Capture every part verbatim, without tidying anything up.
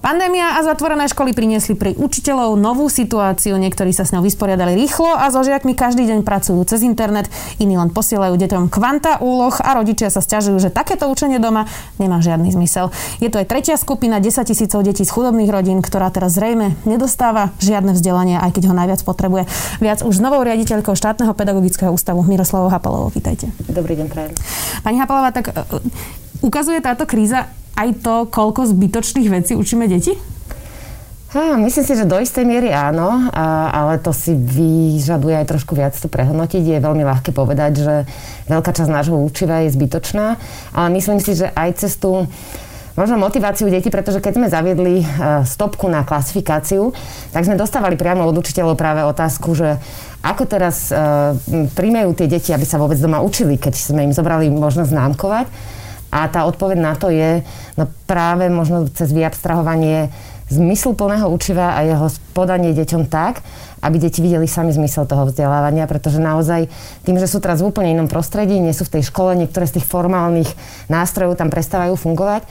Pandémia a zatvorené školy priniesli pre učiteľov novú situáciu. Niektorí sa s ňou vysporiadali rýchlo a so žiakmi každý deň pracujú cez internet, iní len posielajú deťom kvanta úloh a rodičia sa sťažujú, že takéto učenie doma nemá žiadny zmysel. Je to aj tretia skupina desaťtisícov detí z chudobných rodín, ktorá teraz zrejme nedostáva žiadne vzdelanie, aj keď ho najviac potrebuje. Viac už s novou riaditeľkou štátneho pedagogického ústavu Miroslavou Hapalovou. Vítajte. Dobrý deň, prajem. Pani Hapalová, tak ukazuje táto kríza aj to, koľko zbytočných vecí učíme deti? Ha, myslím si, že do istej miery áno, a, ale to si vyžaduje aj trošku viac to prehodnotiť. Je veľmi ľahké povedať, že veľká časť nášho učiva je zbytočná, ale myslím si, že aj cez tú možno motiváciu detí, pretože keď sme zaviedli stopku na klasifikáciu, tak sme dostávali priamo od učiteľov práve otázku, že ako teraz príjmejú tie deti, aby sa vôbec doma učili, keď sme im zobrali možnosť známkovať. A tá odpoveď na to je no práve možno cez vyabstrahovanie zmysluplného učiva a jeho podanie deťom tak, aby deti videli sami zmysel toho vzdelávania, pretože naozaj tým, že sú teraz v úplne inom prostredí, nie sú v tej škole, niektoré z tých formálnych nástrojov tam prestávajú fungovať,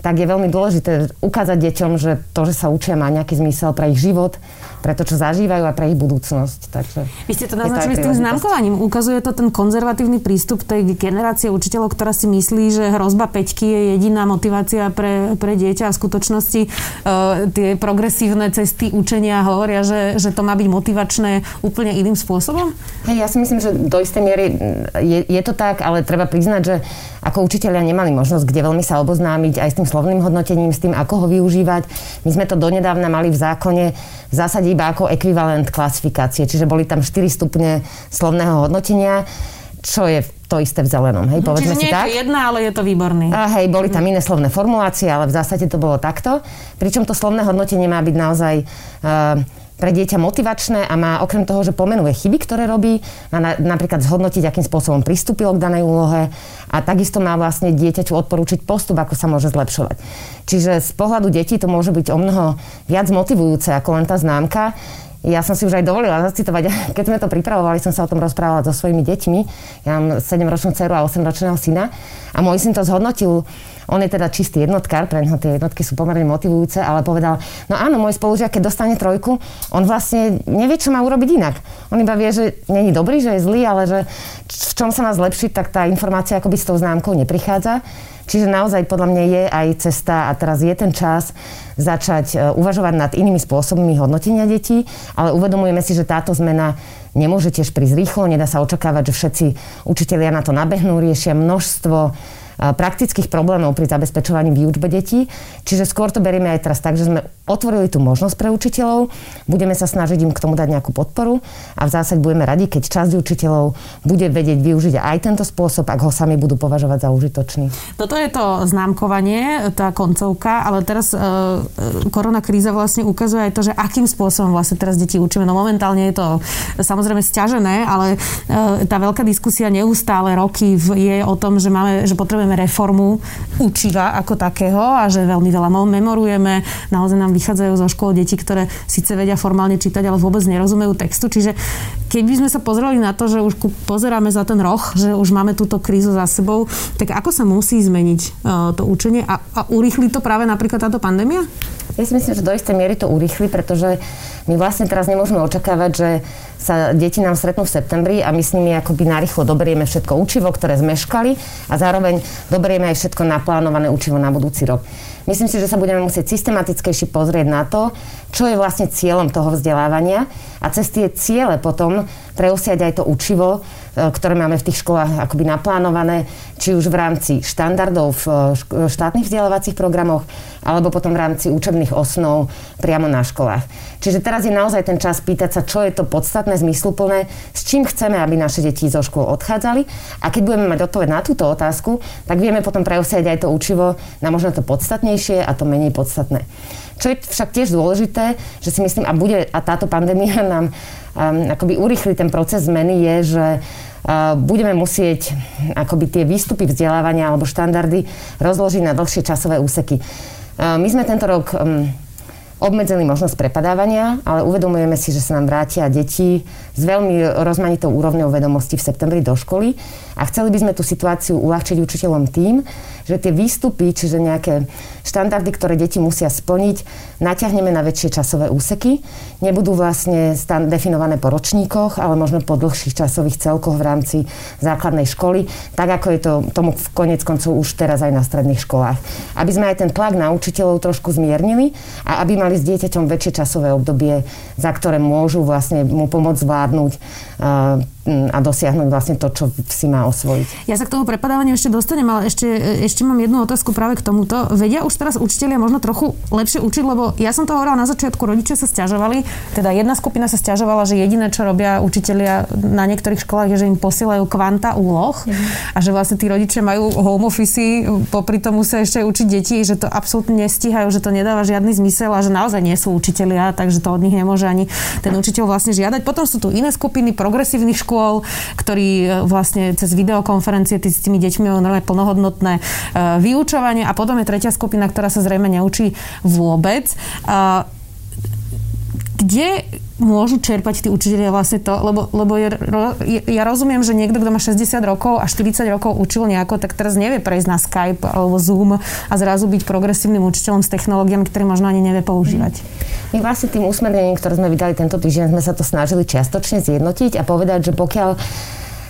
tak je veľmi dôležité ukázať deťom, že to, že sa učia, má nejaký zmysel pre ich život, pre to, čo zažívajú a pre ich budúcnosť. Takže vy ste to naznačili s tým známkovaním. Ukazuje to ten konzervatívny prístup tej generácie učiteľov, ktorá si myslí, že hrozba päťky je jediná motivácia pre, pre dieťa. A v skutočnosti uh, tie progresívne cesty učenia hovoria, že, že to má byť motivačné úplne iným spôsobom? Hej, ja si myslím, že do istej miery je, je to tak, ale treba priznať, že ako učiteľia nemali možnosť, kde veľmi sa oboznámiť aj s tým slovným hodnotením, s tým, ako ho využívať. My sme to donedávna mali v zákone v zásade iba ako ekvivalent klasifikácie, čiže boli tam štyri stupne slovného hodnotenia, čo je to isté v zelenom. Hej, povedzme si tak. Čiže nie je to jedna, ale je to výborný. A hej, boli tam iné slovné formulácie, ale v zásade to bolo takto. Pričom to slovné hodnotenie má byť naozaj Uh, pre dieťa motivačné a má okrem toho, že pomenuje chyby, ktoré robí, má na, napríklad zhodnotiť, akým spôsobom pristúpilo k danej úlohe a takisto má vlastne dieťaťu odporúčiť postup, ako sa môže zlepšovať. Čiže z pohľadu detí to môže byť omnoho viac motivujúce ako len tá známka. Ja som si už aj dovolila zacitovať, keď sme to pripravovali, som sa o tom rozprávala so svojimi deťmi. Ja mám sedemročnú dceru a osemročného syna a môj syn to zhodnotil. On je teda čistý jednotkár, pre neho tie jednotky sú pomerne motivujúce, ale povedal, no áno, môj spolužiak, keď dostane trojku, on vlastne nevie, čo má urobiť inak. On iba vie, že není dobrý, že je zlý, ale že v čom sa má zlepšiť, tak tá informácia akoby s tou známkou neprichádza. Čiže naozaj podľa mňa je aj cesta a teraz je ten čas začať uvažovať nad inými spôsobmi hodnotenia detí, ale uvedomujeme si, že táto zmena nemôže tiež prísť rýchlo, nedá sa očakávať, že všetci učitelia na to nabehnú, riešia množstvo praktických problémov pri zabezpečovaní výučbe detí. Čiže skôr to berieme aj teraz tak, že sme otvorili tú možnosť pre učiteľov, budeme sa snažiť im k tomu dať nejakú podporu a v zásade budeme radi, keď časť učiteľov bude vedieť využiť aj tento spôsob, ak ho sami budú považovať za užitočný. Toto je to známkovanie, tá koncovka, ale teraz e, koronakríza vlastne ukazuje aj to, že akým spôsobom vlastne teraz deti učíme. No momentálne je to samozrejme sťažené, ale e, tá veľká diskusia neustále roky je o tom, že máme, že potrebujeme reformu učiva ako takého a že veľmi veľa memorujeme. Naozaj nám vychádzajú zo škôl deti, ktoré síce vedia formálne čítať, ale vôbec nerozumejú textu. Čiže keby sme sa pozreli na to, že už pozeráme za ten roh, že už máme túto krízu za sebou, tak ako sa musí zmeniť uh, to učenie a, a urýchli to práve napríklad táto pandémia? Ja si myslím, že do istej miery to urýchli, pretože my vlastne teraz nemôžeme očakávať, že sa deti nám stretnú v septembri a my s nimi akoby narýchlo doberieme všetko učivo, ktoré zmeškali a zároveň doberieme aj všetko naplánované učivo na budúci rok. Myslím si, že sa budeme musieť systematickejšie pozrieť na to, čo je vlastne cieľom toho vzdelávania a cez tie ciele potom preusiať aj to učivo, ktoré máme v tých školách akoby naplánované, či už v rámci štandardov v štátnych vzdelávacích programoch, alebo potom v rámci učebných osnov priamo na školách. Čiže teraz je naozaj ten čas pýtať sa, čo je to podstatné, zmysluplné, s čím chceme, aby naše deti zo škôl odchádzali. A keď budeme mať odpoveď na túto otázku, tak vieme potom preusiať aj to učivo na možno to podstatnejšie a to menej podstatné. Čo je však tiež dôležité, že si myslím, a bude a táto pandémia nám um, akoby urýchli ten proces zmeny, je, že uh, budeme musieť akoby tie výstupy vzdelávania alebo štandardy rozložiť na dlhšie časové úseky. Uh, my sme tento rok um, obmedzili možnosť prepadávania, ale uvedomujeme si, že sa nám vrátia deti s veľmi rozmanitou úrovňou vedomostí v septembri do školy a chceli by sme tú situáciu uľahčiť učiteľom tým, že tie výstupy, čiže nejaké štandardy, ktoré deti musia splniť, natiahneme na väčšie časové úseky. Nebudú vlastne stan- definované po ročníkoch, ale možno po dlhších časových celkoch v rámci základnej školy, tak ako je to tomu koniec koncov už teraz aj na stredných školách. Aby sme aj ten tlak na učiteľov trošku zmiernili a aby mali s dieťaťom väčšie časové obdobie, za ktoré môžu vlastne mu pomôcť zvládnuť uh, a dosiahnuť vlastne to, čo si má osvojiť. Ja sa k tomu prepadávaniu ešte dostanem, ale ešte, ešte mám jednu otázku práve k tomuto. Vedia už teraz učitelia možno trochu lepšie učiť, lebo ja som to hovorila na začiatku, rodičia sa sťažovali, teda jedna skupina sa sťažovala, že jediné, čo robia učitelia na niektorých školách, je, že im posielajú kvanta úloh mhm. a že vlastne tí rodičia majú home office, popri tom musia ešte učiť deti, že to absolútne nestíhajú, že to nedáva žiadny zmysel a že naozaj nie sú učitelia, takže to od nich nemôže ani ten učiteľ vlastne žiadať. Potom sú tu iné skupiny progresívnych škôl, ktorí vlastne cez videokonferencie tý, s tými deťmi majú normálne plnohodnotné e, vyučovanie a potom je tretia skupina, ktorá sa zrejme neučí vôbec. A kde môžu čerpať tí učitelia vlastne to, lebo, lebo je, ro, je, ja rozumiem, že niekto, kto má šesťdesiat rokov a štyridsať rokov učil nejako, tak teraz nevie prejsť na Skype alebo Zoom a zrazu byť progresívnym učiteľom s technológiami, ktoré možno ani nevie používať. My vlastne tým usmernením, ktoré sme vydali tento týždeň, sme sa to snažili čiastočne zjednotiť a povedať, že pokiaľ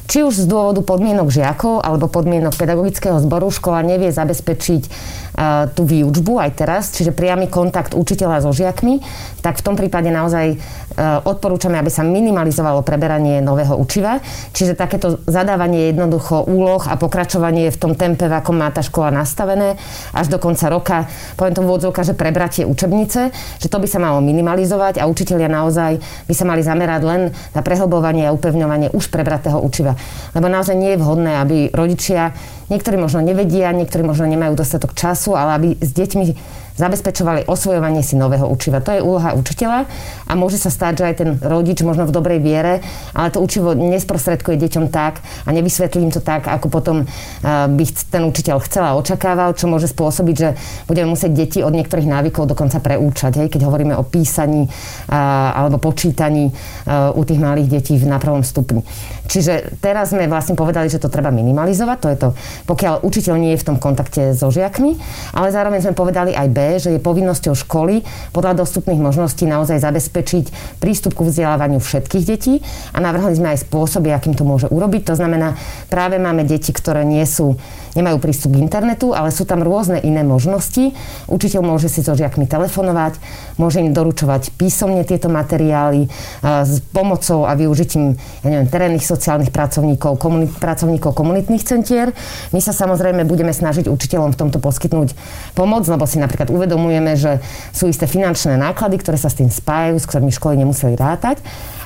či už z dôvodu podmienok žiakov alebo podmienok pedagogického zboru škola nevie zabezpečiť uh, tú výučbu aj teraz, čiže priamy kontakt učiteľa so žiakmi, tak v tom prípade naozaj uh, odporúčame, aby sa minimalizovalo preberanie nového učiva. Čiže takéto zadávanie jednoducho úloh a pokračovanie v tom tempe, v akom má tá škola nastavené až do konca roka, poviem to v úvodzovkách, že prebratie učebnice, že to by sa malo minimalizovať a učitelia naozaj by sa mali zamerať len na prehlbovanie a upevňovanie už prebratého učiva. Lebo naozaj nie je vhodné, aby rodičia, niektorí možno nevedia, niektorí možno nemajú dostatok času, ale aby s deťmi zabezpečovali osvojovanie si nového učiva. To je úloha učiteľa a môže sa stať, že aj ten rodič možno v dobrej viere, ale to učivo nesprostredkuje deťom tak a nevysvetlí im to tak, ako potom by ten učiteľ chcel a očakával, čo môže spôsobiť, že budeme musieť deti od niektorých návykov dokonca preúčať. Hej? Keď hovoríme o písaní a, alebo počítaní a, u tých malých detí na prvom stupni. Čiže teraz sme vlastne povedali, že to treba minimalizovať. To je to, pokiaľ učiteľ nie je v tom kontakte so žiakmi, ale zároveň sme povedali aj B, že je povinnosťou školy podľa dostupných možností naozaj zabezpečiť prístup ku vzdelávaniu všetkých detí a navrhli sme aj spôsoby, akým to môže urobiť. To znamená, práve máme deti, ktoré nie sú, nemajú prístup k internetu, ale sú tam rôzne iné možnosti. Učiteľ môže si so žiakmi telefonovať, môže im doručovať písomne tieto materiály s pomocou a využitím, ja neviem, terénnych sociálnych pracovníkov, komunit- pracovníkov komunitných centier. My sa samozrejme budeme snažiť učiteľom v tomto poskytnúť pomoc, lebo si napríklad uvedomujeme, že sú isté finančné náklady, ktoré sa s tým spájajú, s ktorými školy nemuseli rátať.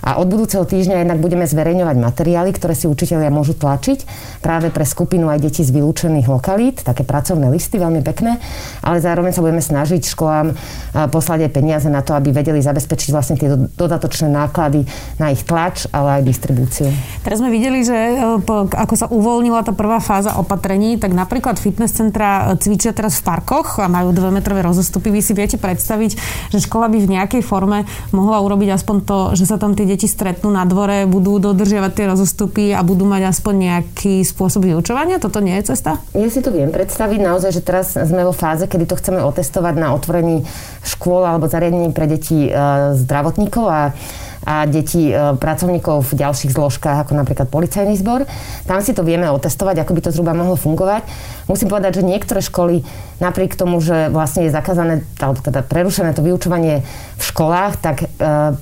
A od budúceho týždňa jednak budeme zverejňovať materiály, ktoré si učitelia môžu tlačiť práve pre skupinu aj detí z vylúčených lokalít, také pracovné listy, veľmi pekné, ale zároveň sa budeme snažiť školám poslať aj peniaze na to, aby vedeli zabezpečiť vlastne tie dodatočné náklady na ich tlač, ale aj distribúciu. Teraz sme videli, že ako sa uvoľnila tá prvá fáza opatrení, tak napríklad fitness centra cvičia teraz v parkoch a majú dvojmetrové rozostupy. Vy si viete predstaviť, že škola by v nejakej forme mohla urobiť aspoň to, že sa tam tie deti stretnú na dvore, budú dodržiavať tie rozostupy a budú mať aspoň nejaký spôsob vyučovania? Toto nie je cesta? Ja si to viem predstaviť. Naozaj, že teraz sme vo fáze, kedy to chceme otestovať na otvorení škôl alebo zariadení pre deti e, zdravotníkov a a deti e, pracovníkov v ďalších zložkách, ako napríklad policajný zbor. Tam si to vieme otestovať, ako by to zhruba mohlo fungovať. Musím povedať, že niektoré školy, napriek tomu, že vlastne je zakázané, alebo teda prerušené to vyučovanie v školách, tak e,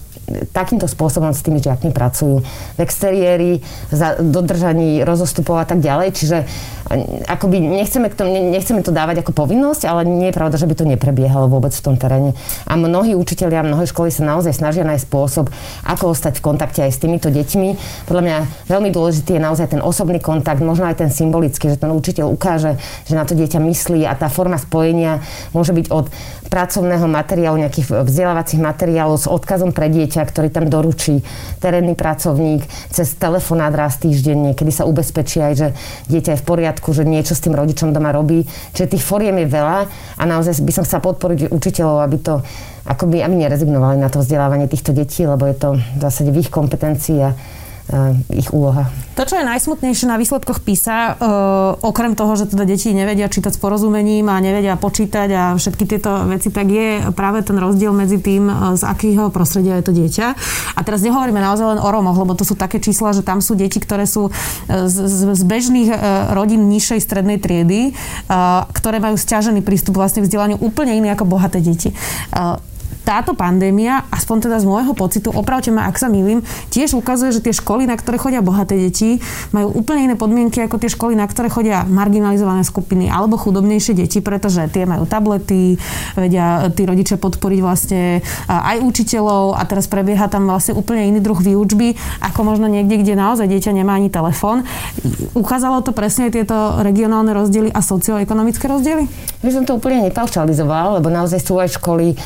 takýmto spôsobom s tými žiakmi pracujú. V exteriéri, za dodržaní rozostupov a tak ďalej. Čiže akoby nechceme, k tomu, nechceme to dávať ako povinnosť, ale nie je pravda, že by to neprebiehalo vôbec v tom teréne. A mnohí učitelia, mnohé školy sa naozaj snažia nájsť spôsob, ako ostať v kontakte aj s týmito deťmi. Podľa mňa veľmi dôležitý je naozaj ten osobný kontakt, možno aj ten symbolický, že ten učiteľ ukáže, že na to dieťa myslí a tá forma spojenia môže byť od pracovného materiálu, nejakých vzdelávacích materiálov s odkazom pre dieťa, ktorý tam doručí terénny pracovník, cez telefonát raz týždenne, kedy sa ubezpečí aj, že dieťa je v poriadku, že niečo s tým rodičom doma robí. Čiže tých foriem je veľa a naozaj by som sa podporiť učiteľov, aby to akoby, aby nerezignovali na to vzdelávanie týchto detí, lebo je to v zásade v ich kompetencii a ich úloha. To, čo je najsmutnejšie na výsledkoch PISA, okrem toho, že teda deti nevedia čítať s porozumením a nevedia počítať a všetky tieto veci, tak je práve ten rozdiel medzi tým, z akého prostredia je to dieťa. A teraz nehovoríme naozaj len o Rómoch, lebo to sú také čísla, že tam sú deti, ktoré sú z, z bežných rodín nižšej strednej triedy, ktoré majú sťažený prístup vlastne k vzdelaniu úplne iný ako bohaté deti. Táto pandémia, aspoň teda z môjho pocitu, opravte ma, ak sa mýlim, tiež ukazuje, že tie školy, na ktoré chodia bohaté deti, majú úplne iné podmienky ako tie školy, na ktoré chodia marginalizované skupiny alebo chudobnejšie deti, pretože tie majú tablety, vedia tí rodičia podporiť vlastne aj učiteľov a teraz prebieha tam vlastne úplne iný druh výučby, ako možno niekde, kde naozaj dieťa nemá ani telefón. Ukázalo to presne tieto regionálne rozdiely a socioekonomické rozdiely? My som to úplne nepaušalizoval, lebo naozaj sú aj školy,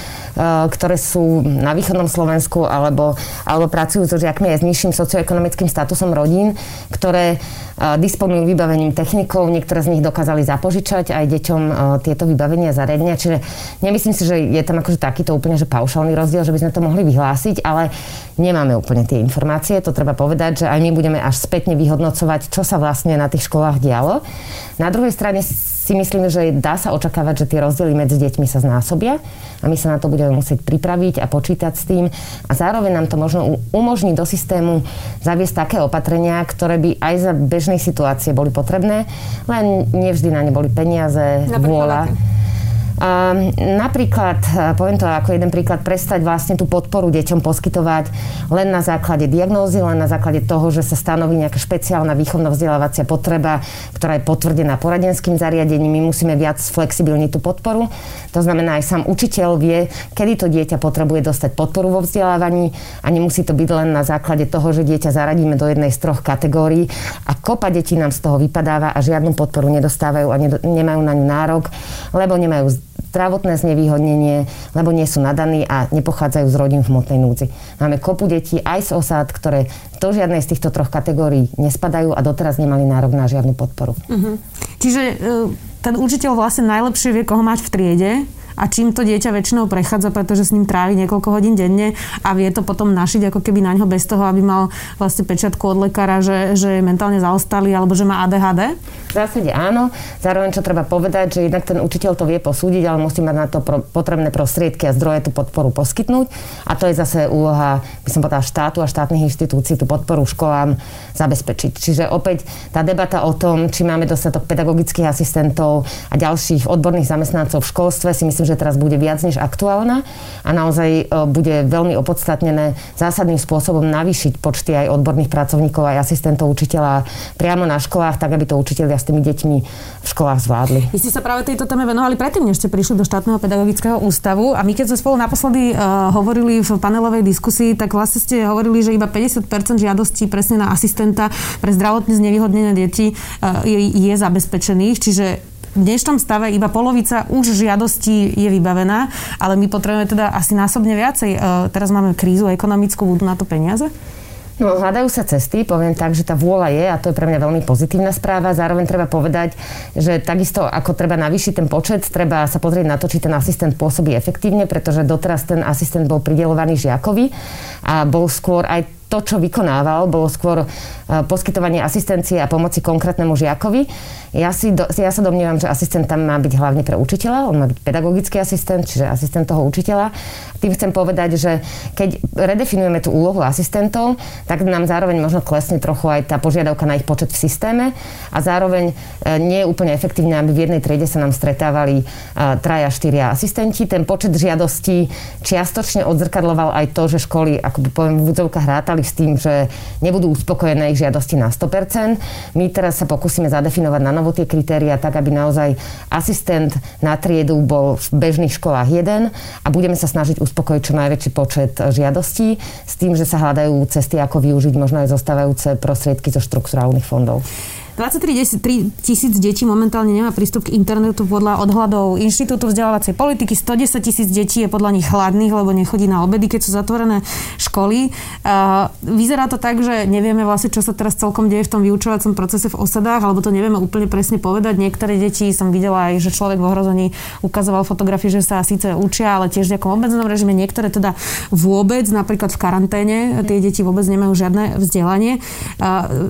ktoré sú na východnom Slovensku alebo, alebo pracujú so žiakmi aj s nižším socioekonomickým statusom rodín, ktoré uh, disponujú vybavením technikou, niektoré z nich dokázali zapožičať aj deťom uh, tieto vybavenia zariadenia. Čiže nemyslím si, že je tam akože takýto úplne že paušálny rozdiel, že by sme to mohli vyhlásiť, ale nemáme úplne tie informácie. To treba povedať, že aj my budeme až spätne vyhodnocovať, čo sa vlastne na tých školách dialo. Na druhej strane si myslím, že dá sa očakávať, že tie rozdiely medzi deťmi sa znásobia a my sa na to budeme musieť pripraviť a počítať s tým a zároveň nám to možno umožní do systému zaviesť také opatrenia, ktoré by aj za bežnej situácie boli potrebné, len nevždy na ne boli peniaze, vôľa. Uh, napríklad, poviem to ako jeden príklad, prestať vlastne tú podporu deťom poskytovať len na základe diagnózy, len na základe toho, že sa stanoví nejaká špeciálna výchovno-vzdelávacia potreba, ktorá je potvrdená poradenským zariadením. My musíme viac flexibilniť tú podporu. To znamená, aj sám učiteľ vie, kedy to dieťa potrebuje dostať podporu vo vzdelávaní a nemusí to byť len na základe toho, že dieťa zaradíme do jednej z troch kategórií a kopa detí nám z toho vypadáva a žiadnu podporu nedostávajú a ne- nemajú na ňu nárok, lebo nemajú zdravotné znevýhodnenie, lebo nie sú nadaní a nepochádzajú z rodín v hmotnej núdzi. Máme kopu detí aj z osád, ktoré do žiadnej z týchto troch kategórií nespadajú a doteraz nemali nárok na žiadnu podporu. Uh-huh. Čiže uh, ten učiteľ vlastne najlepšie vie, koho mať v triede a čím to dieťa väčšinou prechádza, pretože s ním trávi niekoľko hodín denne a vie to potom našiť ako keby na ňo bez toho, aby mal vlastne pečiatku od lekára, že, že je mentálne zaostalý alebo že má á dé há dé? V zásade áno. Zároveň, čo treba povedať, že jednak ten učiteľ to vie posúdiť, ale musí mať na to pro, potrebné prostriedky a zdroje tú podporu poskytnúť. A to je zase úloha, by som povedala, štátu a štátnych inštitúcií tú podporu školám zabezpečiť. Čiže opäť tá debata o tom, či máme dostatok pedagogických asistentov a ďalších odborných zamestnancov v školstve, si myslím, že teraz bude viac než aktuálna a naozaj bude veľmi opodstatnené zásadným spôsobom navýšiť počty aj odborných pracovníkov, aj asistentov učiteľa priamo na školách, tak aby to učitelia s tými deťmi v školách zvládli. Vy ste sa práve tejto téme venovali predtým, než ste prišli do štátneho pedagogického ústavu a my keď sme spolu naposledy uh, hovorili v panelovej diskusii, tak vlastne ste hovorili, že iba päťdesiat percent žiadostí presne na asistenta pre zdravotne znevýhodnené deti uh, je, je zabezpečených, čiže v dnešnom stave iba polovica už žiadostí je vybavená, ale my potrebujeme teda asi násobne viacej. E, teraz máme krízu ekonomickú, budú na to peniaze? No, hľadajú sa cesty, poviem tak, že tá vôľa je a to je pre mňa veľmi pozitívna správa. Zároveň treba povedať, že takisto ako treba navýšiť ten počet, treba sa pozrieť na to, či ten asistent pôsobí efektívne, pretože doteraz ten asistent bol prideľovaný žiakovi a bol skôr aj to, čo vykonával, bolo skôr poskytovanie asistencie a pomoci konkrétnemu žiakovi. Ja, si do, ja sa domnievam, že asistent tam má byť hlavne pre učiteľa, on má byť pedagogický asistent, čiže asistent toho učiteľa. Tým chcem povedať, že keď redefinujeme tú úlohu asistentov, tak nám zároveň možno klesne trochu aj tá požiadavka na ich počet v systéme a zároveň nie je úplne efektívne, aby v jednej triede sa nám stretávali traja, štyria asistenti. Ten počet žiadostí čiastočne odzrkadloval aj to, že školy, ako poviem, v úvodzovkách hrátali s tým, že nebudú uspokojené ich žiadosti na sto percent. My teraz sa pokúsime zadefinovať na novo tie kritériá tak, aby naozaj asistent na triedu bol v bežných školách jeden a budeme sa snažiť uspokojiť čo najväčší počet žiadostí s tým, že sa hľadajú cesty, ako využiť možno aj zostávajúce prostriedky zo štrukturálnych fondov. dvadsaťtri tisíc detí momentálne nemá prístup k internetu podľa odhľadov Inštitútu vzdelávacej politiky. stodesať tisíc detí je podľa nich hladných, lebo nechodí na obedy, keď sú zatvorené školy. Vyzerá to tak, že nevieme vlastne, čo sa teraz celkom deje v tom vyučovacom procese v osadách, alebo to nevieme úplne presne povedať. Niektoré deti som videla aj, že človek v ohrození ukazoval fotografie, že sa síce učia, ale tiež v nejakom obmedzenom režime. Niektoré teda vôbec, napríklad v karanténe, tie deti vôbec nemajú žiadne vzdelanie.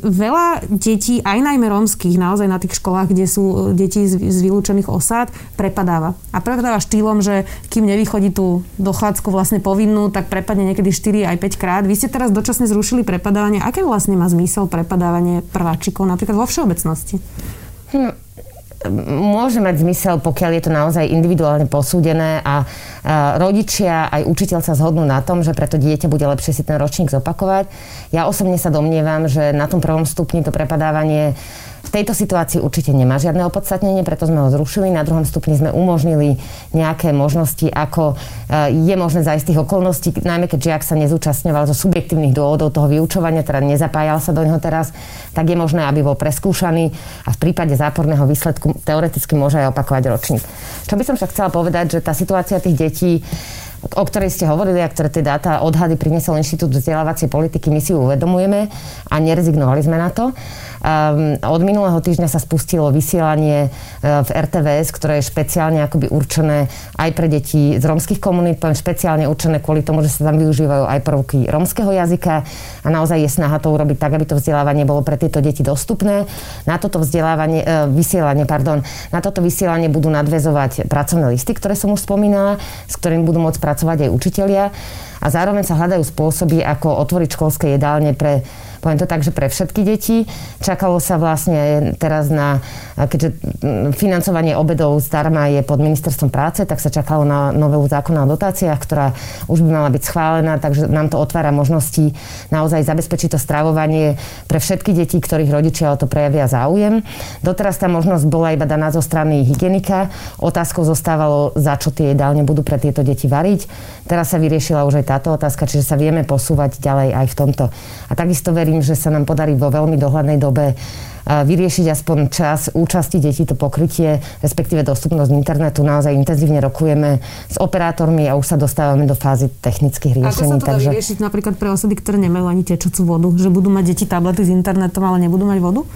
Veľa detí, aj najmä rómskych, naozaj na tých školách, kde sú deti z, z vylúčených osád, prepadáva. A prepadáva štýlom, že kým nevychodí tú dochádzku vlastne povinnú, tak prepadne niekedy štyri aj päť krát. Vy ste teraz dočasne zrušili prepadávanie. Aké vlastne má zmysel prepadávanie prváčikov napríklad vo všeobecnosti? Hm. Môže mať zmysel, pokiaľ je to naozaj individuálne posúdené a, a rodičia aj učiteľ sa zhodnú na tom, že preto dieťa bude lepšie si ten ročník zopakovať. Ja osobne sa domnievam, že na tom prvom stupni to prepadávanie v tejto situácii určite nemá žiadne opodstatnenie, preto sme ho zrušili. Na druhom stupni sme umožnili nejaké možnosti, ako je možné za istých okolností, najmä keď žiak sa nezúčastňoval zo subjektívnych dôvodov toho vyučovania, teda nezapájal sa do neho teraz, tak je možné, aby bol preskúšaný a v prípade záporného výsledku teoreticky môže aj opakovať ročník. Čo by som však chcela povedať, že tá situácia tých detí, o ktorej ste hovorili a ktoré tie dáta odhady priniesol Inštitút vzdelávacej politiky, my si uvedomujeme a nerezignovali sme na to. Um, od minulého týždňa sa spustilo vysielanie uh, v er té vé es, ktoré je špeciálne akoby určené aj pre deti z rómskych komunít, poviem špeciálne určené kvôli tomu, že sa tam využívajú aj prvky rómskeho jazyka a naozaj je snaha to urobiť tak, aby to vzdelávanie bolo pre tieto deti dostupné. Na toto vzdelávanie, uh, vysielanie, pardon, na toto vysielanie budú nadväzovať pracovné listy, ktoré som už spomínala, s ktorými budú môcť pracovať aj učitelia a zároveň sa hľadajú spôsoby, ako otvoriť školské jedálne pre, poviem to tak, že pre všetky deti. Čakalo sa vlastne teraz na, keďže financovanie obedov zdarma je pod ministerstvom práce, tak sa čakalo na novelu zákona o dotáciách, ktorá už by mala byť schválená, takže nám to otvára možnosti naozaj zabezpečiť to stravovanie pre všetky deti, ktorých rodičia o to prejavia záujem. Doteraz tá možnosť bola iba daná zo strany hygienika. Otázkou zostávalo, za čo tie jedálne budú pre tieto deti variť. Teraz sa vyriešila už aj táto otázka, čiže sa vieme posúvať ďalej aj v tomto. A takisto verím, že sa nám podarí vo veľmi dohľadnej dobe vyriešiť aspoň čas účasti detí, to pokrytie, respektíve dostupnosť internetu. Naozaj intenzívne rokujeme s operátormi a už sa dostávame do fázy technických riešení. Ako sa to dá takže... vyriešiť napríklad pre osoby, ktoré nemajú ani tečúcu vodu? Že budú mať deti tablety s internetom, ale nebudú mať vodu?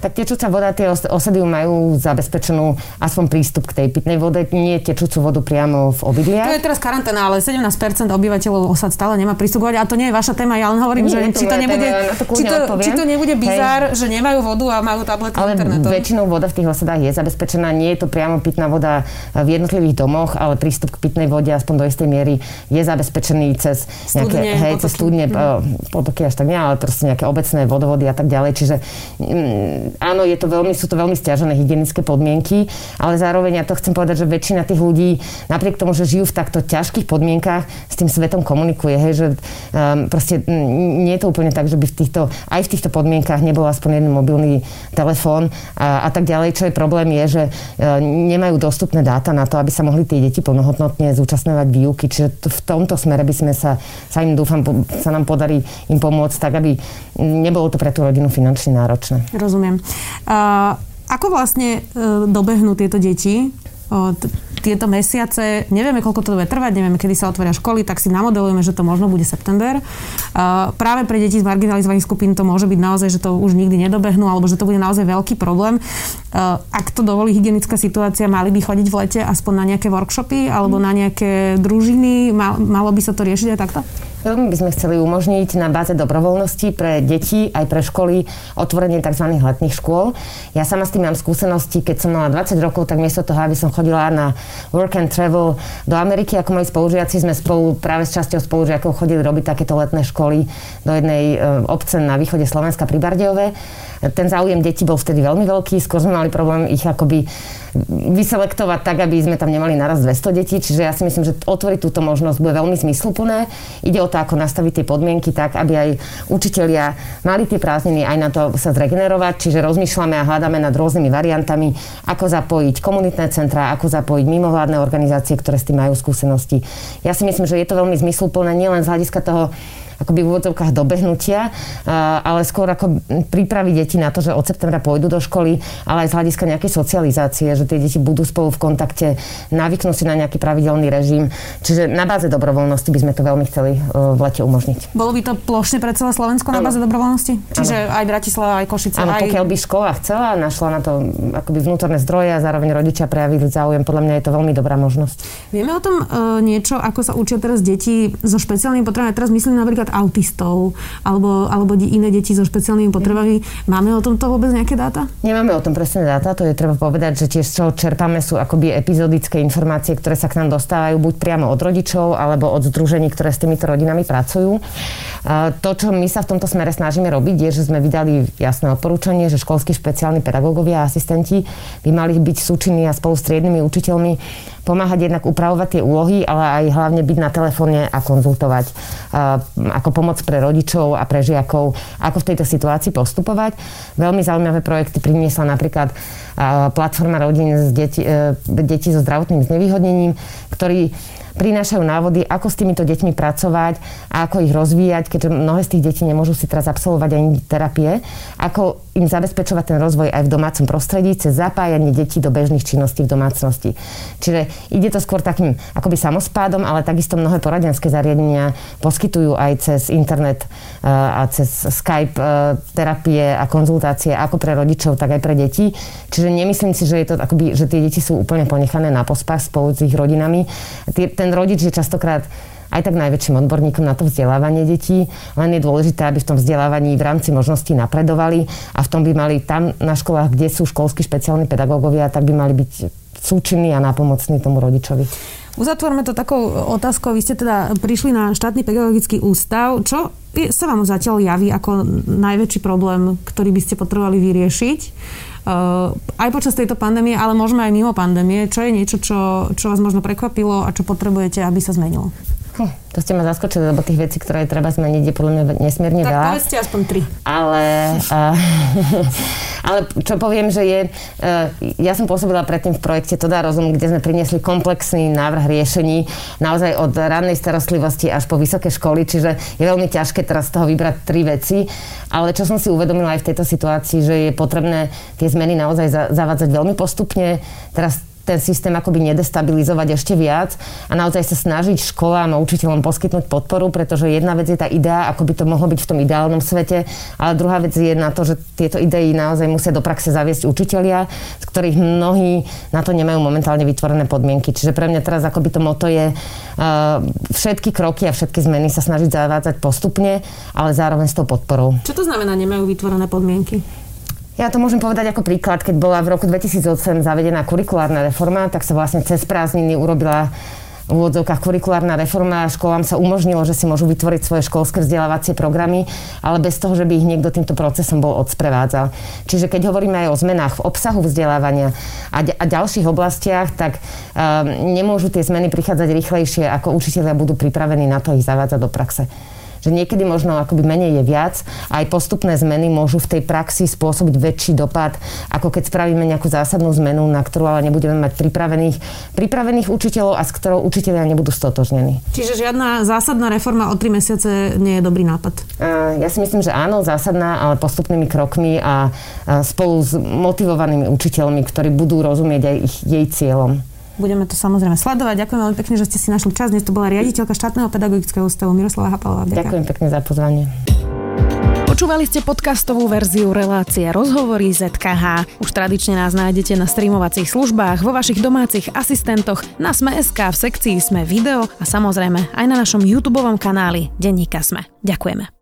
Tak tečúca voda, tie osady majú zabezpečenú aspoň prístup k tej pitnej vode, nie tečúcu vodu priamo v obydliach. To je teraz karanténa, ale sedemnásť percent obyvateľov osad stále nemá prístup k vode a to nie je vaša téma, ja len hovorím, nie, že to či, to nebude, téma, to či, to, či to nebude bizár, že nemajú vodu a majú tablety ale internetu. Ale väčšinou voda v tých osadách je zabezpečená, nie je to priamo pitná voda v jednotlivých domoch, ale prístup k pitnej vode aspoň do istej miery je zabezpečený cez studne, nejaké hej, cez studne, mm. potoky až tak nie, ale proste nejaké obecné vodovody a tak ďalej, čiže mm, áno, je to veľmi, sú to veľmi stiažené hygienické podmienky, ale zároveň ja to chcem povedať, že väčšina tých ľudí, napriek tomu, že žijú v takto ťažkých podmienkách, s tým svetom komunikuje, hej, že um, proste m, nie je to úplne tak, že by v týchto, aj v týchto podmienkách nebol aspoň jeden mobilný telefón a, a tak ďalej. Čo je problém je, že uh, nemajú dostupné dáta na to, aby sa mohli tie deti plnohodnotne zúčastňovať výuky, čiže t- v tomto smere by sme sa, sa im dúfam, po, sa nám podarí im pomôcť tak, aby nebolo to pre tú rodinu finančne náročné. Rozumiem. Uh, ako vlastne uh, dobehnú tieto deti uh, t- tieto mesiace? Nevieme, koľko to bude trvať, nevieme, kedy sa otvoria školy, tak si namodelujeme, že to možno bude september. Uh, práve pre deti z marginalizovaných skupín to môže byť naozaj, že to už nikdy nedobehnú, alebo že to bude naozaj veľký problém. Uh, ak to dovolí hygienická situácia, mali by chodiť v lete aspoň na nejaké workshopy alebo na nejaké družiny? Mal, malo by sa to riešiť aj takto? Veľmi by sme chceli umožniť na báze dobrovoľnosti pre deti aj pre školy otvorenie tzv. Letných škôl. Ja sama s tým mám skúsenosti, keď som mala dvadsať rokov, tak miesto toho, aby som chodila na work and travel do Ameriky, ako moji spolužiaci sme spolu práve s časťou spolužiakov chodili robiť takéto letné školy do jednej obce na východe Slovenska pri Bardejove. Ten záujem detí bol vtedy veľmi veľký, skôr sme mali problém ich akoby vyselektovať tak, aby sme tam nemali naraz dvesto detí, čiže ja si myslím, že otvoriť túto možnosť bude veľmi zmysluplné. Ide o to, ako nastaviť tie podmienky tak, aby aj učitelia mali tie prázdniny aj na to sa zregenerovať, čiže rozmýšľame a hľadáme nad rôznymi variantami, ako zapojiť komunitné centrá, ako zapojiť mimovládne organizácie, ktoré s tým majú skúsenosti. Ja si myslím, že je to veľmi zmysluplné nielen z hľadiska toho, akoby v úvodzovkách dobehnutia, ale skôr ako pripraviť deti na to, že od septembra pôjdu do školy, ale aj z hľadiska nejakej socializácie, že tie deti budú spolu v kontakte, navyknú si na nejaký pravidelný režim. Čiže na báze dobrovoľnosti by sme to veľmi chceli v lete umožniť. Bolo by to plošne pre celé Slovensko na báze dobrovoľnosti? Čiže ano. Aj Bratislava, aj Košice, ano, aj... pokiaľ by škola chcela, našla na to akoby vnútorné zdroje a zároveň rodičia prejavili záujem, podľa mňa je to veľmi dobrá možnosť. Vieme o tom e, niečo, ako sa učia teraz deti so špeciálnymi potrebami. Teraz myslím napríklad autistov alebo, alebo iné deti so špeciálnymi potrebami. Máme o tomto vôbec nejaké dáta? Nemáme o tom presné dáta, to je treba povedať, že tiež čo čerpáme sú akoby epizodické informácie, ktoré sa k nám dostávajú buď priamo od rodičov alebo od združení, ktoré s týmito rodinami pracujú. E, to, čo my sa v tomto smere snažíme robiť, je, že sme vydali jasné odporúčanie, že školskí špeciálni pedagógovia a asistenti by mali byť súčinní a spolu s triednymi učiteľmi pomáhať jednak upravovať tie úlohy, ale aj hlavne byť na telefóne a konzultovať uh, ako pomoc pre rodičov a pre žiakov, ako v tejto situácii postupovať. Veľmi zaujímavé projekty priniesla napríklad uh, Platforma rodin s deti, uh, deti so zdravotným znevýhodnením, ktorí prinášajú návody, ako s týmito deťmi pracovať a ako ich rozvíjať, keďže mnohé z tých detí nemôžu si teraz absolvovať ani terapie, ako im zabezpečovať ten rozvoj aj v domácom prostredí cez zapájanie detí do bežných činností v domácnosti. Čiže ide to skôr takým akoby samospádom, ale takisto mnohé poradenské zariadenia poskytujú aj cez internet a cez Skype terapie a konzultácie ako pre rodičov, tak aj pre deti. Čiže nemyslím si, že je to akoby, že tie deti sú úplne ponechané na pospach spolu s ich rodinami. Ten rodič je častokrát aj tak najväčším odborníkom na to vzdelávanie detí, len je dôležité, aby v tom vzdelávaní v rámci možností napredovali a v tom by mali tam na školách, kde sú školskí špeciálni pedagógovia, tak by mali byť súčinní a nápomocní tomu rodičovi. Uzatvorme to takou otázkou. Vy ste teda prišli na štátny pedagogický ústav. Čo sa vám zatiaľ javí ako najväčší problém, ktorý by ste potrebovali vyriešiť? Uh, aj počas tejto pandémie, ale možno aj mimo pandémie. Čo je niečo, čo, čo vás možno prekvapilo a čo potrebujete, aby sa zmenilo? Hm, to ste ma zaskočili, lebo tých vecí, ktoré treba zmeniť, je podľa mňa nesmierne tak veľa. Tak povedzte aspoň tri. Ale, uh, ale čo poviem, že je... Uh, ja som pôsobila predtým v projekte To dá rozum, kde sme priniesli komplexný návrh riešení naozaj od rannej starostlivosti až po vysoké školy, čiže je veľmi ťažké teraz z toho vybrať tri veci. Ale čo som si uvedomila aj v tejto situácii, že je potrebné tie zmeny naozaj zavádzať veľmi postupne. Teraz ten systém akoby nedestabilizovať ešte viac a naozaj sa snažiť školám a učiteľom poskytnúť podporu, pretože jedna vec je tá idea, ako by to mohlo byť v tom ideálnom svete, ale druhá vec je na to, že tieto idei naozaj musia do praxe zaviesť učitelia, z ktorých mnohí na to nemajú momentálne vytvorené podmienky. Čiže pre mňa teraz akoby to motto je uh, všetky kroky a všetky zmeny sa snažiť zavádzať postupne, ale zároveň s tou podporou. Čo to znamená, nemajú vytvorené podmienky? Ja to môžem povedať ako príklad, keď bola v roku dvetisíc osem zavedená kurikulárna reforma, tak sa vlastne cez prázdniny urobila v úvodzovkách kurikulárna reforma a školám sa umožnilo, že si môžu vytvoriť svoje školské vzdelávacie programy, ale bez toho, že by ich niekto týmto procesom bol odsprevádzal. Čiže keď hovoríme aj o zmenách v obsahu vzdelávania a, d- a ďalších oblastiach, tak um, nemôžu tie zmeny prichádzať rýchlejšie, ako učitelia budú pripravení na to ich zavádzať do praxe. Že niekedy možno akoby menej je viac a aj postupné zmeny môžu v tej praxi spôsobiť väčší dopad, ako keď spravíme nejakú zásadnú zmenu, na ktorú ale nebudeme mať pripravených, pripravených učiteľov a s ktorou učitelia nebudú stotožnení. Čiže žiadna zásadná reforma o tri mesiace nie je dobrý nápad? Ja si myslím, že áno, zásadná, ale postupnými krokmi a spolu s motivovanými učiteľmi, ktorí budú rozumieť aj ich, jej cieľom. Budeme to samozrejme sledovať. Ďakujem veľmi pekne, že ste si našli čas. Dnes to bola riaditeľka štátneho pedagogického ústavu Miroslava Hapalová. Ďakujem. Ďakujem pekne za pozvanie. Počúvali ste podcastovú verziu relácie Rozhovory zet ká há. Už tradične nás nájdete na streamovacích službách, vo vašich domácich asistentoch, na Sme bodka es ká, v sekcii Sme video a samozrejme aj na našom YouTubeovom kanáli Denníka Sme. Ďakujeme.